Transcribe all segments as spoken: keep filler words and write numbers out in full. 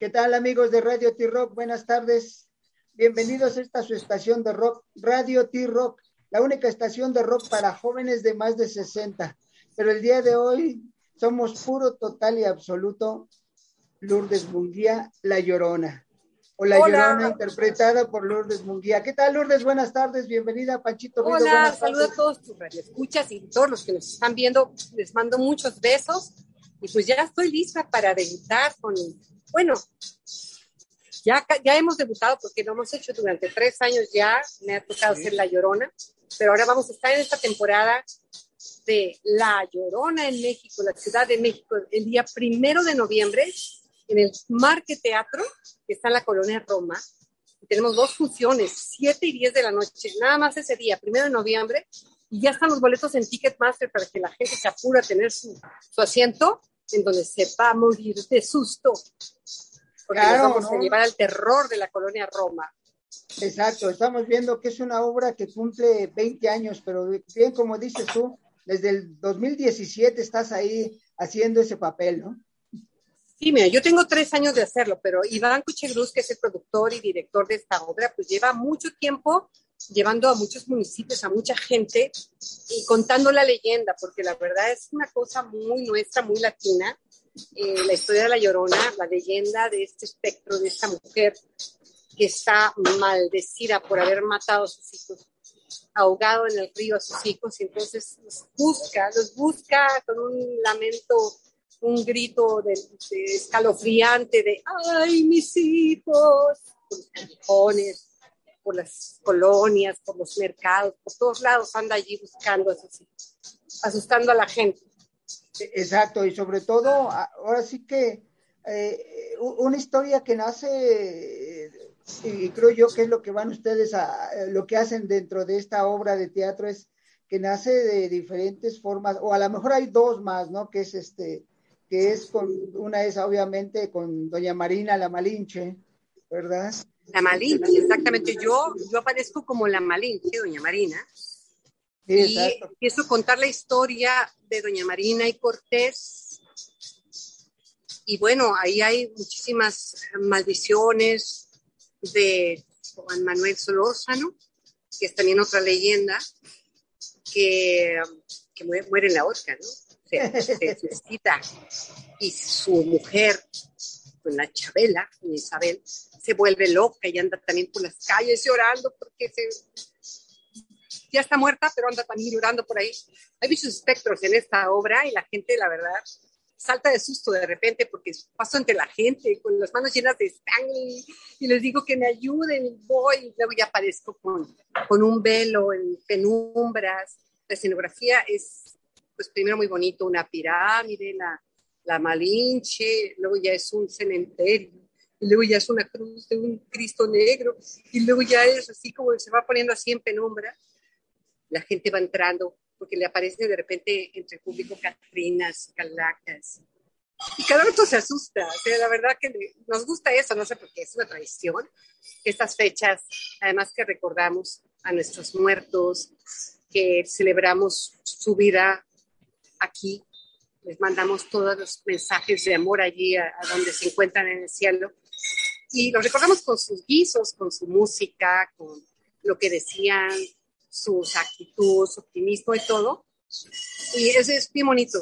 ¿Qué tal, amigos de Radio T-Rock? Buenas tardes. Bienvenidos a esta su estación de rock, Radio T-Rock, la única estación de rock para jóvenes de más de sesenta. Pero el día de hoy somos puro, total y absoluto Lourdes Munguía, La Llorona. O La Llorona, interpretada por Lourdes Munguía. ¿Qué tal, Lourdes? Buenas tardes, bienvenida, Panchito Rido. Hola, saludos a todos tus radioescuchas y todos los que nos están viendo. Les mando muchos besos y pues ya estoy lista para debutar con... Bueno, ya, ya hemos debutado porque lo hemos hecho durante tres años ya. Me ha tocado sí. ser La Llorona, pero ahora vamos a estar en esta temporada de La Llorona en México, la Ciudad de México, el día primero de noviembre, en el Marquee Teatro, que está en la Colonia Roma. Tenemos dos funciones, siete y diez de la noche, nada más ese día, primero de noviembre, y ya están los boletos en Ticketmaster para que la gente se apure a tener su, su asiento, en donde se va a morir de susto, porque claro, nos vamos ¿no? a llevar al terror de la Colonia Roma. Exacto, estamos viendo que es una obra que cumple veinte años, pero bien como dices tú, desde el dos mil diecisiete estás ahí haciendo ese papel, ¿no? Sí, mira, yo tengo tres años de hacerlo, pero Iván Cuchegruz, que es el productor y director de esta obra, pues lleva mucho tiempo llevando a muchos municipios, a mucha gente y contando la leyenda, porque la verdad es una cosa muy nuestra, muy latina, eh, la historia de La Llorona, la leyenda de este espectro, de esta mujer que está maldecida por haber matado a sus hijos, ahogado en el río a sus hijos, y entonces los busca, los busca con un lamento, un grito de, de escalofriante de ¡ay, mis hijos! Por los callejones, por las colonias, por los mercados, por todos lados anda allí buscando a sus hijos, asustando a la gente. Exacto, y sobre todo, ahora sí que eh, una historia que nace, y creo yo que es lo que van ustedes a, lo que hacen dentro de esta obra de teatro es que nace de diferentes formas, o a lo mejor hay dos más, ¿no? Que es este... que es con, una es obviamente con Doña Marina, La Malinche, ¿verdad? La Malinche, exactamente, yo, yo aparezco como La Malinche, Doña Marina, sí, y exacto. Empiezo a contar la historia de Doña Marina y Cortés, y bueno, ahí hay muchísimas maldiciones de Juan Manuel Solórzano, que es también otra leyenda, que, que muere, muere en la horca, ¿no? Se, se suicida y su mujer con la Chabela, con Isabel, se vuelve loca y anda también por las calles llorando porque se, ya está muerta, pero anda también llorando por ahí. Hay muchos espectros en esta obra y la gente, la verdad, salta de susto de repente porque paso entre la gente con las manos llenas de sangre y, y les digo que me ayuden y voy y luego ya aparezco con, con un velo en penumbras. La escenografía es... pues primero muy bonito, una pirámide, la, la Malinche, luego ya es un cementerio, y luego ya es una cruz de un Cristo negro, y luego ya es así como se va poniendo así en penumbra, la gente va entrando, porque le aparecen de repente entre el público Catrinas, Calacas, y cada rato se asusta, o sea, la verdad que nos gusta eso, no sé por qué, es una tradición, estas fechas, además que recordamos a nuestros muertos, que celebramos su vida aquí, les mandamos todos los mensajes de amor allí a, a donde se encuentran en el cielo y los recordamos con sus guisos, con su música, con lo que decían, sus actitudes, su optimismo y todo, y eso es bien bonito,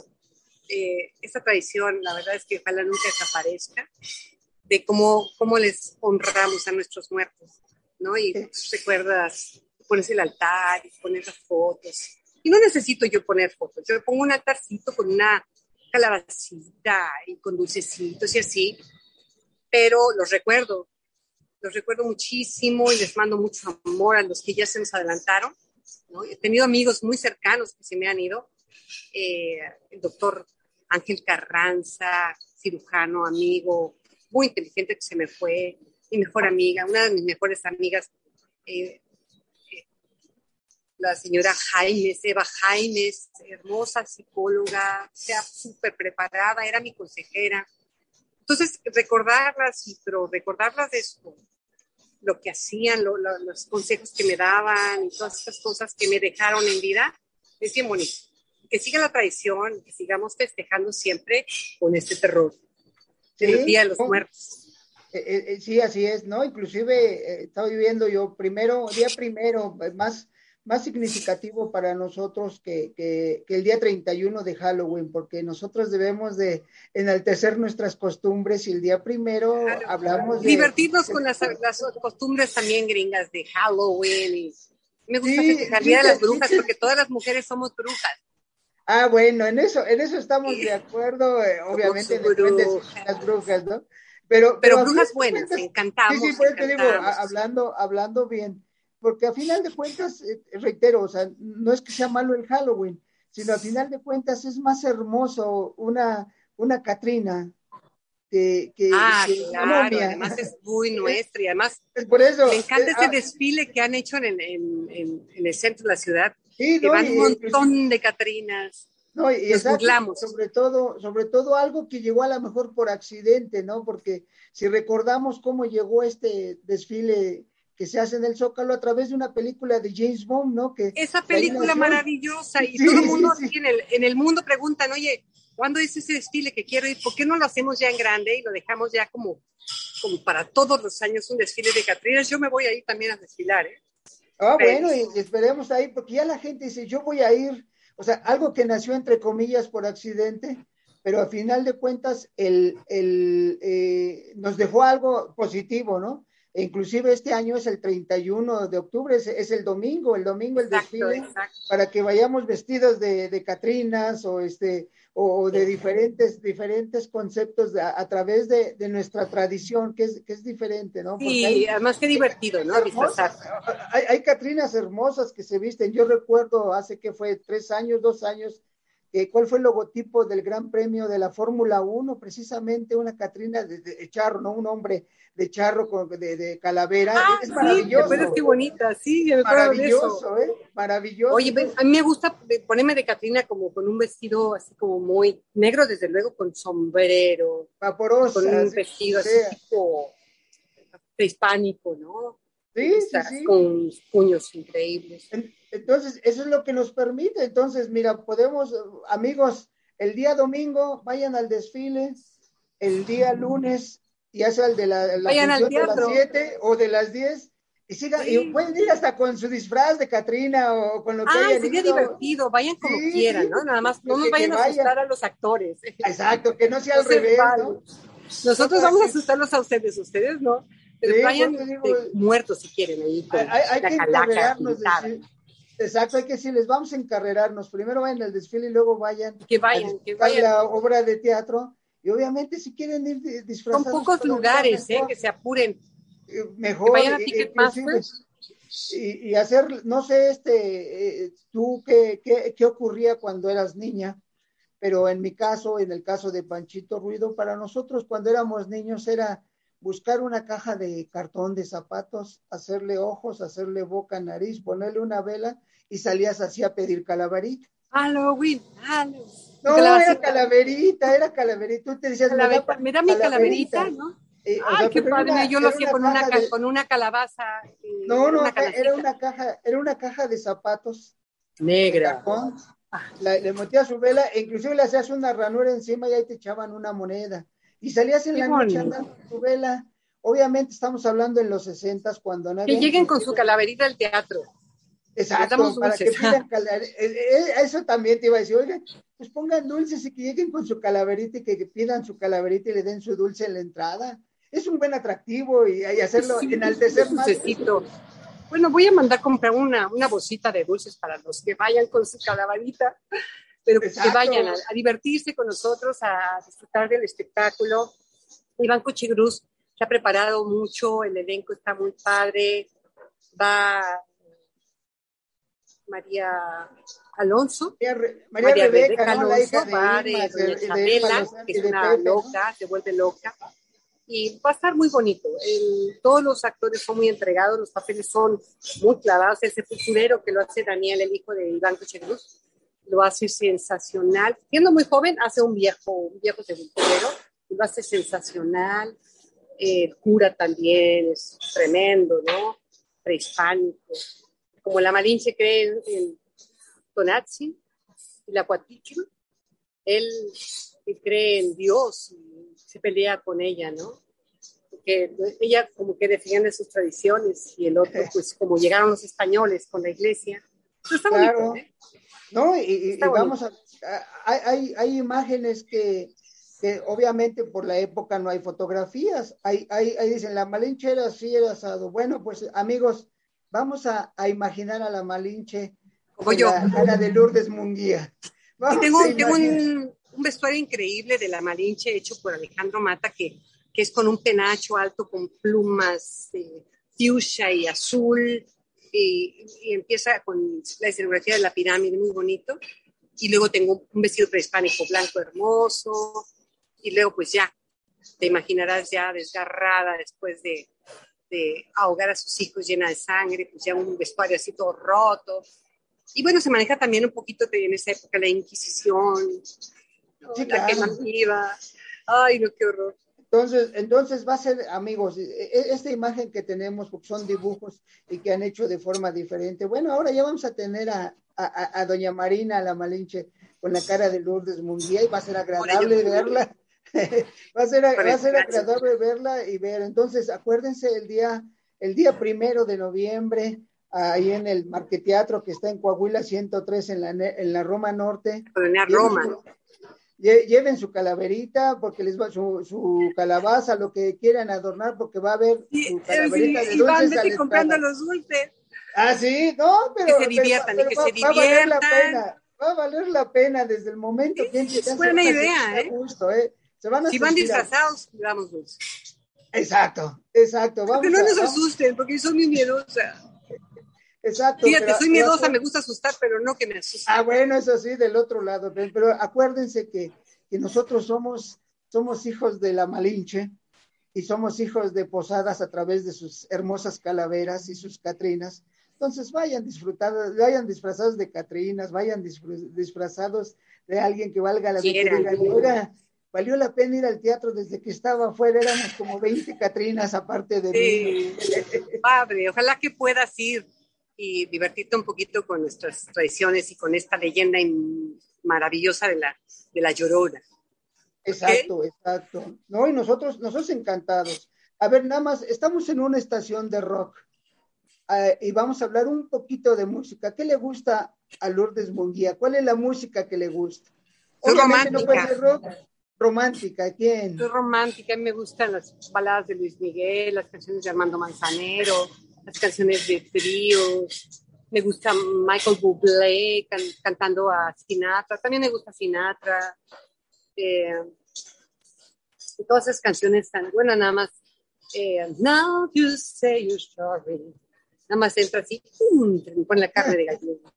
eh, esta tradición, la verdad es que ojalá nunca desaparezca, de cómo, cómo les honramos a nuestros muertos, ¿no? Y sí. Recuerdas, pones el altar y pones las fotos. Y no necesito yo poner fotos, yo pongo un altarcito con una calabacita y con dulcecitos y así, pero los recuerdo, los recuerdo muchísimo y les mando mucho amor a los que ya se nos adelantaron, ¿no? He tenido amigos muy cercanos que se me han ido, eh, el doctor Ángel Carranza, cirujano, amigo, muy inteligente que se me fue, mi mejor amiga, una de mis mejores amigas, eh, la señora Jaimes, Eva Jaimes, hermosa psicóloga, sea súper preparada, era mi consejera. Entonces, recordarlas, pero recordarlas de su, lo que hacían, lo, lo, los consejos que me daban, y todas estas cosas que me dejaron en vida, es bien bonito. Que siga la tradición, que sigamos festejando siempre con este terror, ¿sí? El Día de los Muertos. Eh, eh, sí, así es, ¿no? Inclusive eh, estaba viviendo yo primero, día primero, más, más significativo para nosotros que, que, que el día treinta y uno de Halloween, porque nosotros debemos de enaltecer nuestras costumbres y el día primero claro, hablamos de... Divertirnos de, con las, las costumbres también gringas de Halloween. Y me gusta sí, que se salía sí, de las brujas, sí, porque todas las mujeres somos brujas. Ah, bueno, en eso, en eso estamos de acuerdo, eh, obviamente, depende de las brujas, ¿no? Pero, pero, pero brujas buenas, cuentas, encantamos. Sí, sí, pues encantamos. Te digo, a, hablando, hablando bien, porque a final de cuentas, eh, reitero, o sea, no es que sea malo el Halloween, sino a final de cuentas es más hermoso una, una Catrina que, que, ah, que claro, además es muy nuestra y además por eso, me encanta eh, ese ah, desfile que han hecho en, en, en, en el centro de la ciudad, sí, que no, van y, un montón de Catrinas. No, y exacto, sobre todo, sobre todo algo que llegó a lo mejor por accidente, ¿no? Porque si recordamos cómo llegó este desfile que se hace en el Zócalo a través de una película de James Bond, ¿no? Que esa película maravillosa y sí, todo el mundo sí, sí. En, el, en el mundo preguntan, oye, ¿cuándo es ese desfile que quiero ir? ¿Por qué no lo hacemos ya en grande y lo dejamos ya como, como para todos los años un desfile de Catrinas? Yo me voy a ir también a desfilar, ¿eh? Ah, pero... bueno, y esperemos ahí, porque ya la gente dice, yo voy a ir. O sea, algo que nació entre comillas por accidente, pero al final de cuentas el, el, eh, nos dejó algo positivo, ¿no? E inclusive este año es el treinta y uno de octubre, es, es el domingo, el domingo el exacto, desfile, exacto. Para que vayamos vestidos de, de Catrinas o, este, o de diferentes, diferentes conceptos de, a, a través de, de nuestra tradición, que es, que es diferente, ¿no? Porque sí, hay, además qué divertido, ¿no? Hermosas, hay, hay Catrinas hermosas que se visten, yo recuerdo hace que fue tres años, dos años, eh, ¿cuál fue el logotipo del Gran Premio de la Fórmula uno? Precisamente una Catrina de, de, de charro, ¿no? Un hombre de charro, con, de, de calavera. Ah, es maravilloso. Sí, qué bonita, sí, me acuerdo de eso. Maravilloso, ¿eh? Maravilloso. Oye, ven, a mí me gusta ponerme de Catrina como con un vestido así como muy negro, desde luego, con sombrero. Vaporosa. Con un vestido así tipo prehispánico, ¿no? Sí, sí, sí. Con puños increíbles. Entonces, eso es lo que nos permite. Entonces, mira, podemos, amigos, el día domingo vayan al desfile, el día lunes, ya sea el de la, la vayan al de las siete o de las diez, y sigan, sí. Y pueden ir hasta con su disfraz de Catrina o con lo que ah, hayan sería ido. Divertido, vayan como sí, quieran, ¿no? Nada más, no nos vayan a asustar a los actores. Exacto, que no sea al no revés, ¿no? Nosotros no, vamos a asustarlos a ustedes, ustedes no. Pero sí, vayan pues, digo, muertos si quieren ahí con hay, hay la que calaca pintada. Exacto, hay que decirles, vamos a encarrerarnos, primero vayan al desfile y luego vayan, que vayan, a que vayan. La obra de teatro, y obviamente si quieren ir disfrazados. Son pocos lugares, mejor, eh, que se apuren, mejor, que vayan a Ticketmaster. Y, y hacer, no sé, este, eh, tú, ¿qué, qué, qué ocurría cuando eras niña? Pero en mi caso, en el caso de Panchito Rido, para nosotros cuando éramos niños era buscar una caja de cartón de zapatos, hacerle ojos, hacerle boca, nariz, ponerle una vela y salías así a pedir calaverita. Halloween, Halloween. No, clavacita. Era calaverita, era calaverita. Tú te decías, calaverita, me da mi calaverita, calaverita ¿no? Eh, ay, o sea, qué padre, una, yo lo hacía con una, de... con una calabaza. Eh, no, no, una era, una caja, era una caja de zapatos. Negra. De ah. La, le metías su vela, e inclusive le hacías una ranura encima y ahí te echaban una moneda. Y salías en qué la noche bonito. Andando con tu vela. Obviamente estamos hablando en los sesentas cuando nadie... Que lleguen con su calaverita al teatro. Exacto, para que pidan calaverita. Eso también te iba a decir, oigan, pues pongan dulces y que lleguen con su calaverita y que pidan su calaverita y le den su dulce en la entrada. Es un buen atractivo y, y hacerlo sí, enaltecer sí, más. Dulcecito. Bueno, voy a mandar comprar una, una bolsita de dulces para los que vayan con su calaverita. Pero exacto. Que vayan a, a divertirse con nosotros, a disfrutar del espectáculo. Iván Cuchegruz se ha preparado mucho, el elenco está muy padre. Va María Alonso, María, Re, María, María Rebeca, Rebeca Alonso, no, va de, de Doña Isabela, que es una Pepe, loca, ¿no? Se vuelve loca. Y va a estar muy bonito. El, todos los actores son muy entregados, los papeles son muy clavados. Ese futurero que lo hace Daniel, el hijo de Iván Cuchegruz, lo hace sensacional. Siendo muy joven, hace un viejo, un viejo sepulturero, y lo hace sensacional. Eh, el cura también es tremendo, ¿no? Prehispánico. Como la Malinche cree en, en Tonati y la Coatlicue, él, él cree en Dios y se pelea con ella, ¿no? porque ella como que defendían de sus tradiciones y el otro, pues como llegaron los españoles con la iglesia. Pero está claro. Bonito, ¿eh? No, y, y, y vamos a, a hay, hay imágenes que, que obviamente por la época no hay fotografías, hay, hay, ahí dicen la Malinche era así, era asado. Bueno, pues amigos, vamos a, a imaginar a la Malinche como yo, la, a la de Lourdes Munguía. Tengo, tengo un, un vestuario increíble de la Malinche hecho por Alejandro Mata, que, que es con un penacho alto con plumas eh, fucsia y azul. Y, y empieza con la escenografía de la pirámide, muy bonito, y luego tengo un vestido prehispánico blanco hermoso, y luego pues ya, te imaginarás ya desgarrada después de, de ahogar a sus hijos llena de sangre, pues ya un vestuario así todo roto, y bueno, se maneja también un poquito de, en esa época la Inquisición, ¿no? Sí, claro. La quema viva, ay no, qué horror. Entonces, entonces va a ser, amigos, esta imagen que tenemos, porque son dibujos y que han hecho de forma diferente. Bueno, ahora ya vamos a tener a, a, a Doña Marina, a la Malinche, con la cara de Lourdes Munguía, y va a ser agradable verla. va a ser, va a ser agradable verla y ver. Entonces, acuérdense el día, el día primero de noviembre, ahí en el Marquee Teatro, que está en Coahuila ciento tres, en la, en la Roma Norte. Colonia Roma, ¿no? Lleven su calaverita, porque les va su, su calabaza, lo que quieran adornar, porque va a haber su calaverita de dulces. Y van vete comprando los dulces. Ah, sí, no, pero que se diviertan, pero, pero, y que va, se diviertan. Va a valer la pena, va a valer la pena desde el momento. Sí, que es buena idea, ¿eh? Gusto, ¿eh? Se van a si van disfrazados, damos dulces. Exacto, exacto. Vamos pero no a, nos vamos. Asusten, porque yo soy muy miedosa. Exacto. Fíjate, pero, soy miedosa, pero, me gusta asustar, pero no que me asuste. Ah, bueno, eso sí, del otro lado. Pero, pero acuérdense que, que nosotros somos, somos hijos de la Malinche y somos hijos de Posadas a través de sus hermosas calaveras y sus catrinas. Entonces vayan disfrutados, vayan disfrazados de catrinas, vayan disfrazados de alguien que valga la pena. Valió la pena ir al teatro desde que estaba afuera, éramos como veinte catrinas aparte de sí. Mí. Padre, ojalá que puedas ir y divertirte un poquito con nuestras tradiciones y con esta leyenda maravillosa de la, de la Llorona. Exacto, ¿okay? Exacto. No, y nosotros, nosotros encantados. A ver, nada más, estamos en una estación de rock eh, y vamos a hablar un poquito de música. ¿Qué le gusta a Lourdes Munguía? ¿Cuál es la música que le gusta? Obviamente no puede ser rock. Romántica, ¿quién? Soy romántica, a mí me gustan las baladas de Luis Miguel, las canciones de Armando Manzanero, las canciones de tríos, me gusta Michael Bublé can, cantando a Sinatra, también me gusta Sinatra, eh, y todas esas canciones tan buenas, nada más, eh, now you say you're sorry, nada más entra así, ¡pum! Me pone la carne de gallina.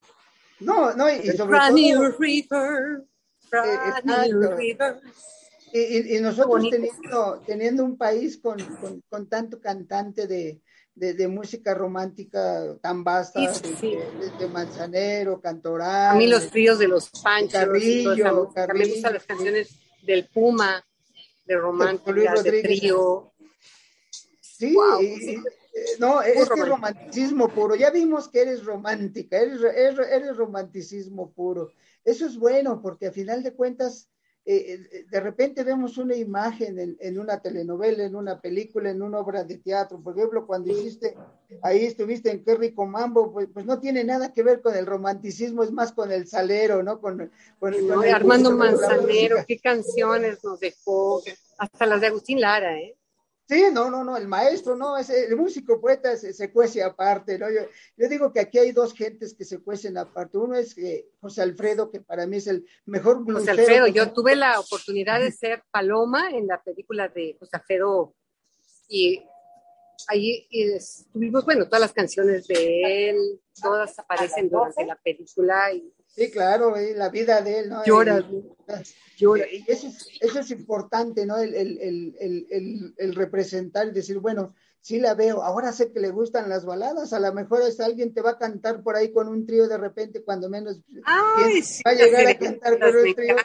No, no, y sobre todo... Exacto. Y, y, y nosotros teniendo, teniendo un país con, con, con tanto cantante de, de, de música romántica tan vasta, sí, sí. De, de, de Manzanero, Cantoral. A mí los tríos de Los Panchos, Carrillo, también me gustan las canciones del Puma, de romántica, de trío. Sí, wow, y, sí. No, es que romanticismo puro. Ya vimos que eres romántica, eres, eres, eres romanticismo puro. Eso es bueno, porque a final de cuentas, eh, de repente vemos una imagen en, en una telenovela, en una película, en una obra de teatro. Por ejemplo, cuando hiciste, ahí estuviste en Qué Rico Mambo, pues, pues no tiene nada que ver con el romanticismo, es más con el salero, ¿no? Con, con, no, con el Armando Manzanero, qué canciones nos dejó, hasta las de Agustín Lara, ¿eh? Sí, no, no, no, el maestro, no, es, el músico poeta se, se cuece aparte, ¿no? Yo, yo digo que aquí hay dos gentes que se cuecen aparte. Uno es eh, José Alfredo, que para mí es el mejor blusero. José Alfredo, yo sea. Tuve la oportunidad de ser Paloma en la película de José Alfredo, y ahí estuvimos, bueno, todas las canciones de él, todas aparecen durante la película, y sí, claro, eh, la vida de él, ¿no? Llora, llora. Y eso es, eso es importante, ¿no? El, el, el, el, el, el representar y decir, bueno, sí la veo, ahora sé que le gustan las baladas, a lo mejor hasta alguien te va a cantar por ahí con un trío de repente, cuando menos ay, sí, va a llegar a cantar con un trío.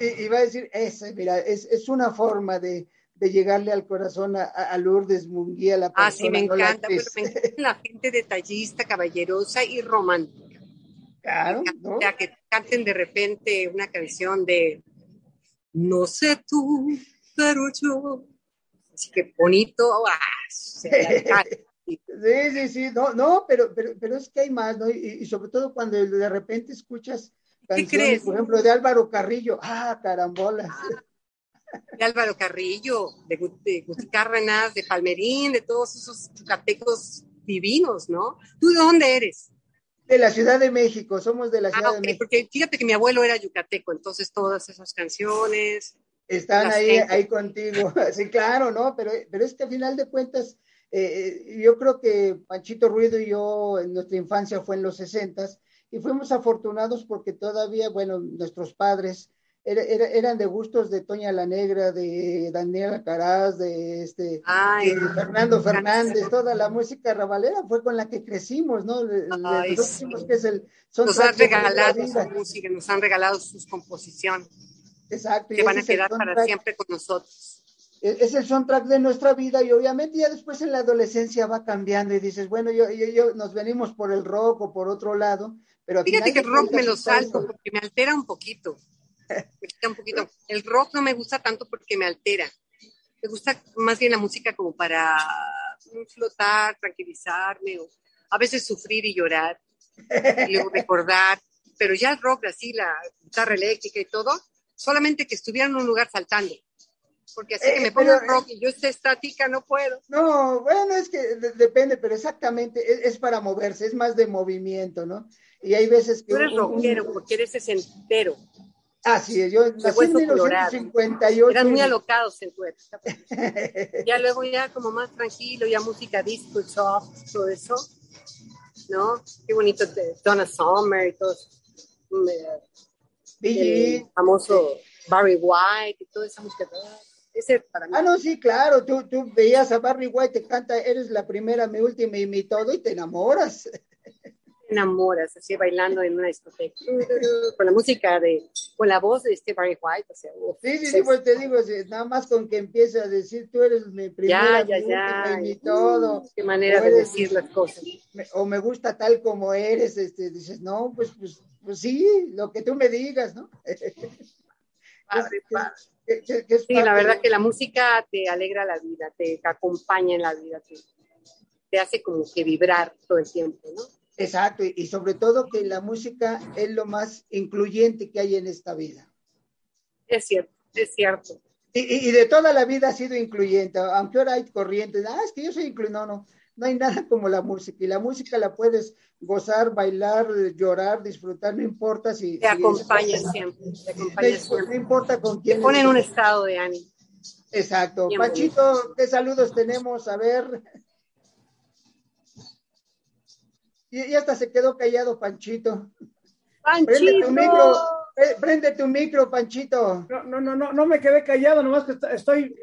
Y, y va a decir, ese, mira, es, es una forma de, de llegarle al corazón a, a Lourdes Munguía, la persona. Ah, sí, me encanta, no la, pero me encanta la gente detallista, caballerosa y romántica. Claro, ¿no? O sea, que canten de repente una canción de no sé tú, pero yo así que bonito, ¡ah! Se me Sí, sí, sí, no, no pero, pero, pero es que hay más, ¿no? Y, y sobre todo cuando de repente escuchas canciones, por ejemplo, de Álvaro Carrillo, ¡ah, carambolas! Ah, de Álvaro Carrillo, de, de Agustín Cárdenas, de Palmerín, de todos esos yucatecos divinos, ¿no? ¿Tú de dónde eres? De la Ciudad de México, somos de la Ciudad ah, okay, de México. Porque fíjate que mi abuelo era yucateco, entonces todas esas canciones... Están ahí, ahí contigo, sí, claro, ¿no? Pero, pero es que al final de cuentas... Eh, yo creo que Panchito Rido y yo, en nuestra infancia fue en los sesentas, y fuimos afortunados porque todavía, bueno, nuestros padres era, era, eran de gustos de Toña la Negra, de Daniela Caraz, de, este, Ay, de Fernando Fernández, toda la música rabalera fue con la que crecimos, ¿no? Ay, sí. Que es el, son nos han regalado su música, nos han regalado sus composiciones. Exacto. Que van a quedar para siempre con nosotros. Es el soundtrack de nuestra vida y obviamente ya después en la adolescencia va cambiando y dices, bueno, yo, yo, yo nos venimos por el rock o por otro lado. Pero fíjate que el rock me lo salto porque me altera un poquito. Me altera un poquito. El rock no me gusta tanto porque me altera. Me gusta más bien la música como para flotar, tranquilizarme, o a veces sufrir y llorar, y luego recordar. Pero ya el rock, así la guitarra eléctrica y todo, solamente que estuviera en un lugar saltando. Porque así eh, que me pongo pero, rock y yo esté estática, no puedo. No, bueno, es que de- depende, pero exactamente, es, es para moverse, es más de movimiento, ¿no? Y hay veces que... Tú eres un, rockero, un... porque eres sesentero. Ah, sí, yo nací en mil novecientos cincuenta y ocho. Eran muy alocados en tu época. Ya luego ya como más tranquilo, ya música disco, soft, todo eso, ¿no? Qué bonito, Donna Summer y todo eso. El famoso Barry White y toda esa música. Ese para mí. Ah, no, sí, claro, tú, tú veías a Barry White, te canta, eres la primera, mi última y mi todo, y te enamoras. Te enamoras, así bailando en una discoteca, con la música de, con la voz de este Barry White, o sea. Sí, sí, sí, pues te digo, nada más con que empiece a decir, tú eres mi primera, ya, ya, mi ya, última y mi todo. Qué manera de decir las cosas. Me, o me gusta tal como eres, este, dices, no, pues, pues, pues sí, lo que tú me digas, ¿no? Padre, padre. Que, que, que sí, la verdad que la música te alegra la vida, te acompaña en la vida, te, te hace como que vibrar todo el tiempo, ¿no? Exacto, y sobre todo que la música es lo más incluyente que hay en esta vida. Es cierto, es cierto. Y, y, y de toda la vida ha sido incluyente, aunque ahora hay corrientes, ah, es que yo soy incluyente, no, no, no hay nada como la música, y la música la puedes gozar, bailar, llorar, disfrutar, no importa si... Te acompaña si siempre, te acompaña no, siempre. No importa con quién... Te pone en un estado de ánimo. Exacto. Bien, Panchito, ¿qué saludos tenemos? A ver... Y, y hasta se quedó callado, Panchito. ¡Panchito! Prende tu micro, prende tu micro, Panchito. No, no, no, no, no me quedé callado, nomás que estoy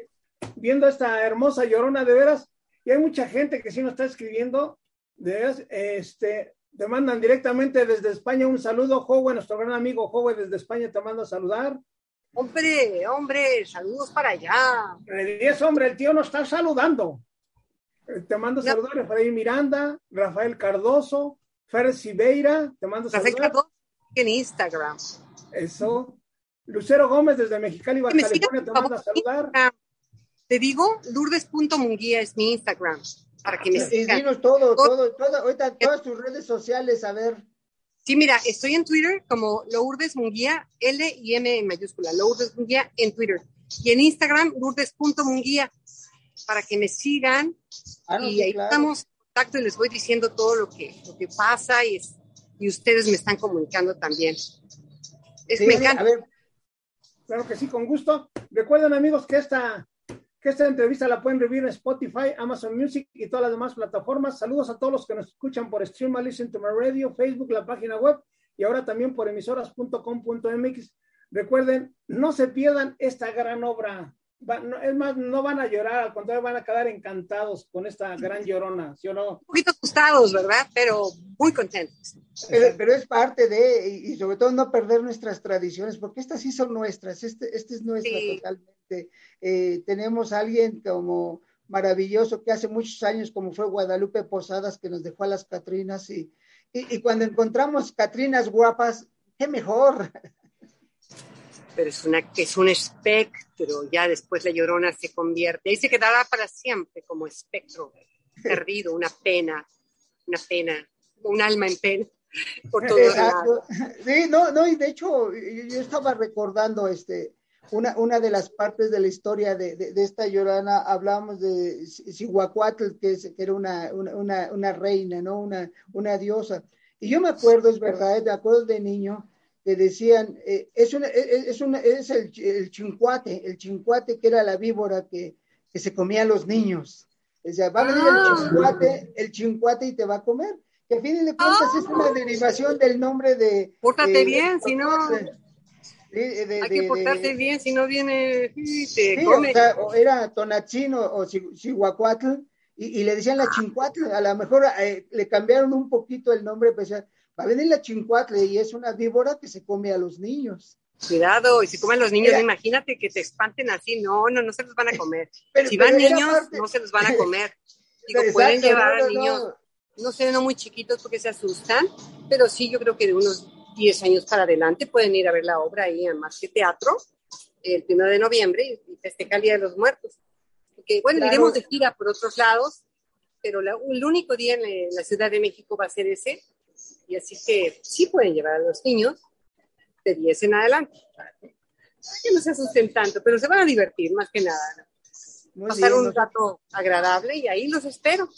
viendo esta hermosa llorona, de veras, y hay mucha gente que sí nos está escribiendo. De, este, te mandan directamente desde España un saludo, Joe, nuestro gran amigo Joe desde España te manda a saludar. Hombre, hombre, saludos para allá. Le dices, hombre, el tío nos está saludando. Te mando a saludar Rafael Miranda, Rafael Cardoso, Fer Siveira, te mando a saludar. Rafael Cardoso en Instagram. Eso. Lucero Gómez desde Mexicali, Baja California, te manda a saludar. Te digo, Lourdes punto Munguía es mi Instagram. Para que me sí, dinos todo, todo, todo, ahorita todas tus redes sociales, a ver. Sí, mira, estoy en Twitter como Lourdes Munguía, L y M en mayúscula, Lourdes Munguía en Twitter. Y en Instagram, Lourdes punto Munguía, para que me sigan. Ah, no, y sí, ahí claro. Estamos en contacto y les voy diciendo todo lo que, lo que pasa y, es, y ustedes me están comunicando también. Es, sí, me encanta. A ver. Claro que sí, con gusto. Recuerden, amigos, que esta... que esta entrevista la pueden revivir en Spotify, Amazon Music y todas las demás plataformas. Saludos a todos los que nos escuchan por Stream, Listen to My Radio, Facebook, la página web y ahora también por emisoras punto com punto m x. Recuerden, no se pierdan esta gran obra. Va, no, es más, no van a llorar, al contrario, van a quedar encantados con esta gran llorona, ¿sí o no? Un poquito asustados, ¿verdad? Pero muy contentos. Pero, pero es parte de, y sobre todo no perder nuestras tradiciones, porque estas sí son nuestras, este, este es nuestra sí. Totalmente. Eh, tenemos a alguien como maravilloso que hace muchos años, como fue Guadalupe Posadas, que nos dejó a las Catrinas, y, y, y cuando encontramos Catrinas guapas, ¡qué mejor! Pero es, una, es un espectro. pero ya después La Llorona se convierte, y se quedará para siempre como espectro perdido, una pena, una pena, un alma en pena. Por todo. Exacto. Sí, no, no, y de hecho yo estaba recordando este, una, una de las partes de la historia de, de, de esta Llorona, hablamos de Cihuacuatl, que, es, que era una, una, una reina, ¿no? Una, una diosa. Y yo me acuerdo, es verdad, me acuerdo de niño, que decían, eh, es, una, es, una, es el, el chincuate, el chincuate que era la víbora que, que se comía a los niños. O sea, va a venir el chincuate, el chincuate y te va a comer. Que a fin de cuentas oh, es una derivación del nombre de... Pórtate de, bien, si no... De, de, hay que portarte de, bien, si no viene... Y te sí, come. O sea, era Tonachino o Cihuacuatl, y, y le decían la chincuatl. A lo mejor eh, le cambiaron un poquito el nombre, pues ya, va a venir la chincuatl, y es una víbora que se come a los niños. Cuidado, y si comen los niños, era, imagínate que te espanten así, no, no, no se los van a comer. Pero, si van niños, parte, no se los van a comer. Digo, exacto, pueden llevar no, no, a niños... No. No sé, no muy chiquitos porque se asustan, pero sí, yo creo que de unos diez años para adelante pueden ir a ver la obra ahí en Marquee Teatro, el primero de noviembre, y festeja el Día de los Muertos. Porque, bueno, claro, iremos de gira por otros lados, pero la, el único día en la, en la Ciudad de México va a ser ese, y así que sí pueden llevar a los niños de diez en adelante, para que no se asusten tanto, pero se van a divertir más que nada, ¿no? Muy pasar bien, un rato agradable, y ahí los espero.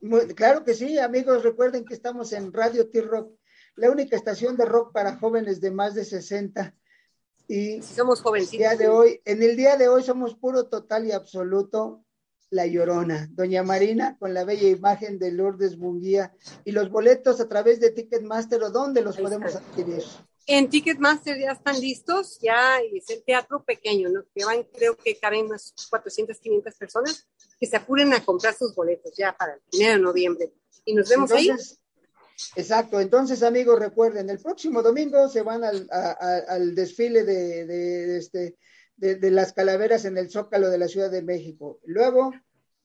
Muy, claro que sí, amigos, recuerden que estamos en Radio T-Rock, la única estación de rock para jóvenes de más de sesenta, y si somos jovencitos, día de hoy, en el día de hoy somos puro, total y absoluto La Llorona, Doña Marina, con la bella imagen de Lourdes Munguía, y los boletos a través de Ticketmaster, ¿o dónde los podemos adquirir? En Ticketmaster ya están listos, ya es el teatro pequeño, ¿no? Que van, creo que caben unas cuatrocientas, quinientas personas, que se apuren a comprar sus boletos ya para el primero de noviembre. Y nos vemos entonces, ahí. Exacto, entonces amigos, recuerden, el próximo domingo se van al, a, a, al desfile de, de, de, este, de, de las calaveras en el Zócalo de la Ciudad de México. Luego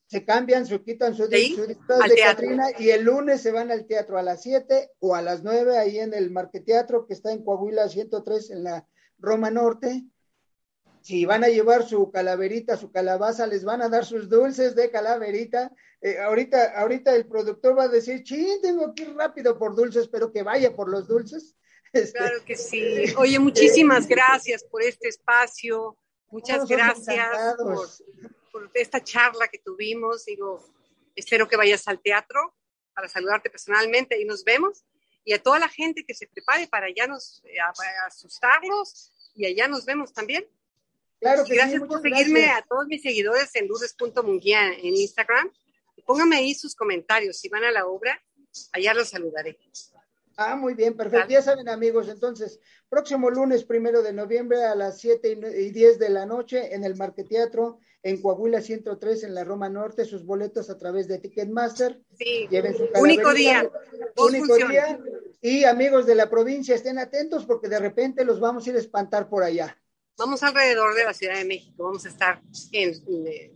se cambian, se quitan sus ¿sí? su disfraz de Catrina, y el lunes se van al teatro a las siete o a las nueve, ahí en el Marquee Teatro, que está en Coahuila ciento tres, en la Roma Norte. Si van a llevar su calaverita, su calabaza, les van a dar sus dulces de calaverita. Eh, ahorita, ahorita el productor va a decir, sí, tengo que ir rápido por dulces, pero que vaya por los dulces. Este, claro que sí. Oye, muchísimas eh, gracias por este espacio. Muchas gracias por, por esta charla que tuvimos. Digo, espero que vayas al teatro para saludarte personalmente y nos vemos. Y a toda la gente que se prepare para ya nos a, a asustarlos, y allá nos vemos también. Claro que gracias sí, por seguirme gracias. A todos mis seguidores en Lourdes punto Munguía en Instagram. Pónganme ahí sus comentarios. Si van a la obra, allá los saludaré. Ah, muy bien, perfecto. Dale. Ya saben, amigos, entonces, próximo lunes primero de noviembre a las siete y diez de la noche en el Marquee Teatro, en Coahuila ciento tres, en la Roma Norte, sus boletos a través de Ticketmaster. Sí, lleven su único día, único día. Y amigos de la provincia, estén atentos porque de repente los vamos a ir a espantar por allá. Vamos alrededor de la Ciudad de México, vamos a estar en, en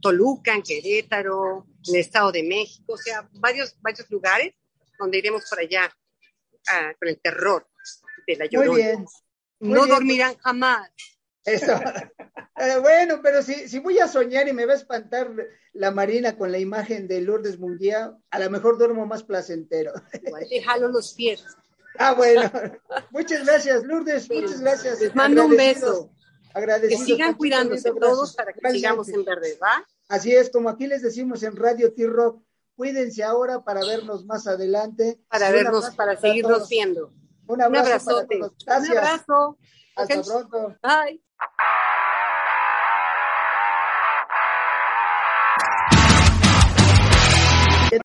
Toluca, en Querétaro, en el Estado de México, o sea, varios, varios lugares donde iremos por allá uh, con el terror de La Llorona. Muy bien. Muy no bien. Dormirán jamás. Eso. Eh, bueno, pero si, si voy a soñar y me va a espantar la Marina con la imagen de Lourdes Munguía, a lo mejor duermo más placentero. Igual te jalo los pies. Ah, bueno. Muchas gracias, Lourdes. Pero, muchas gracias. Les mando un beso. Agradecido. Que sigan cuidándose todos para que gracias. Sigamos en verde, ¿va? Así es, como aquí les decimos en Radio T-Rock, cuídense ahora para vernos más adelante. Para vernos, para seguirnos viendo. Un abrazo. Un abrazote. Para todos. Gracias. Un abrazo. Hasta pronto. Bye.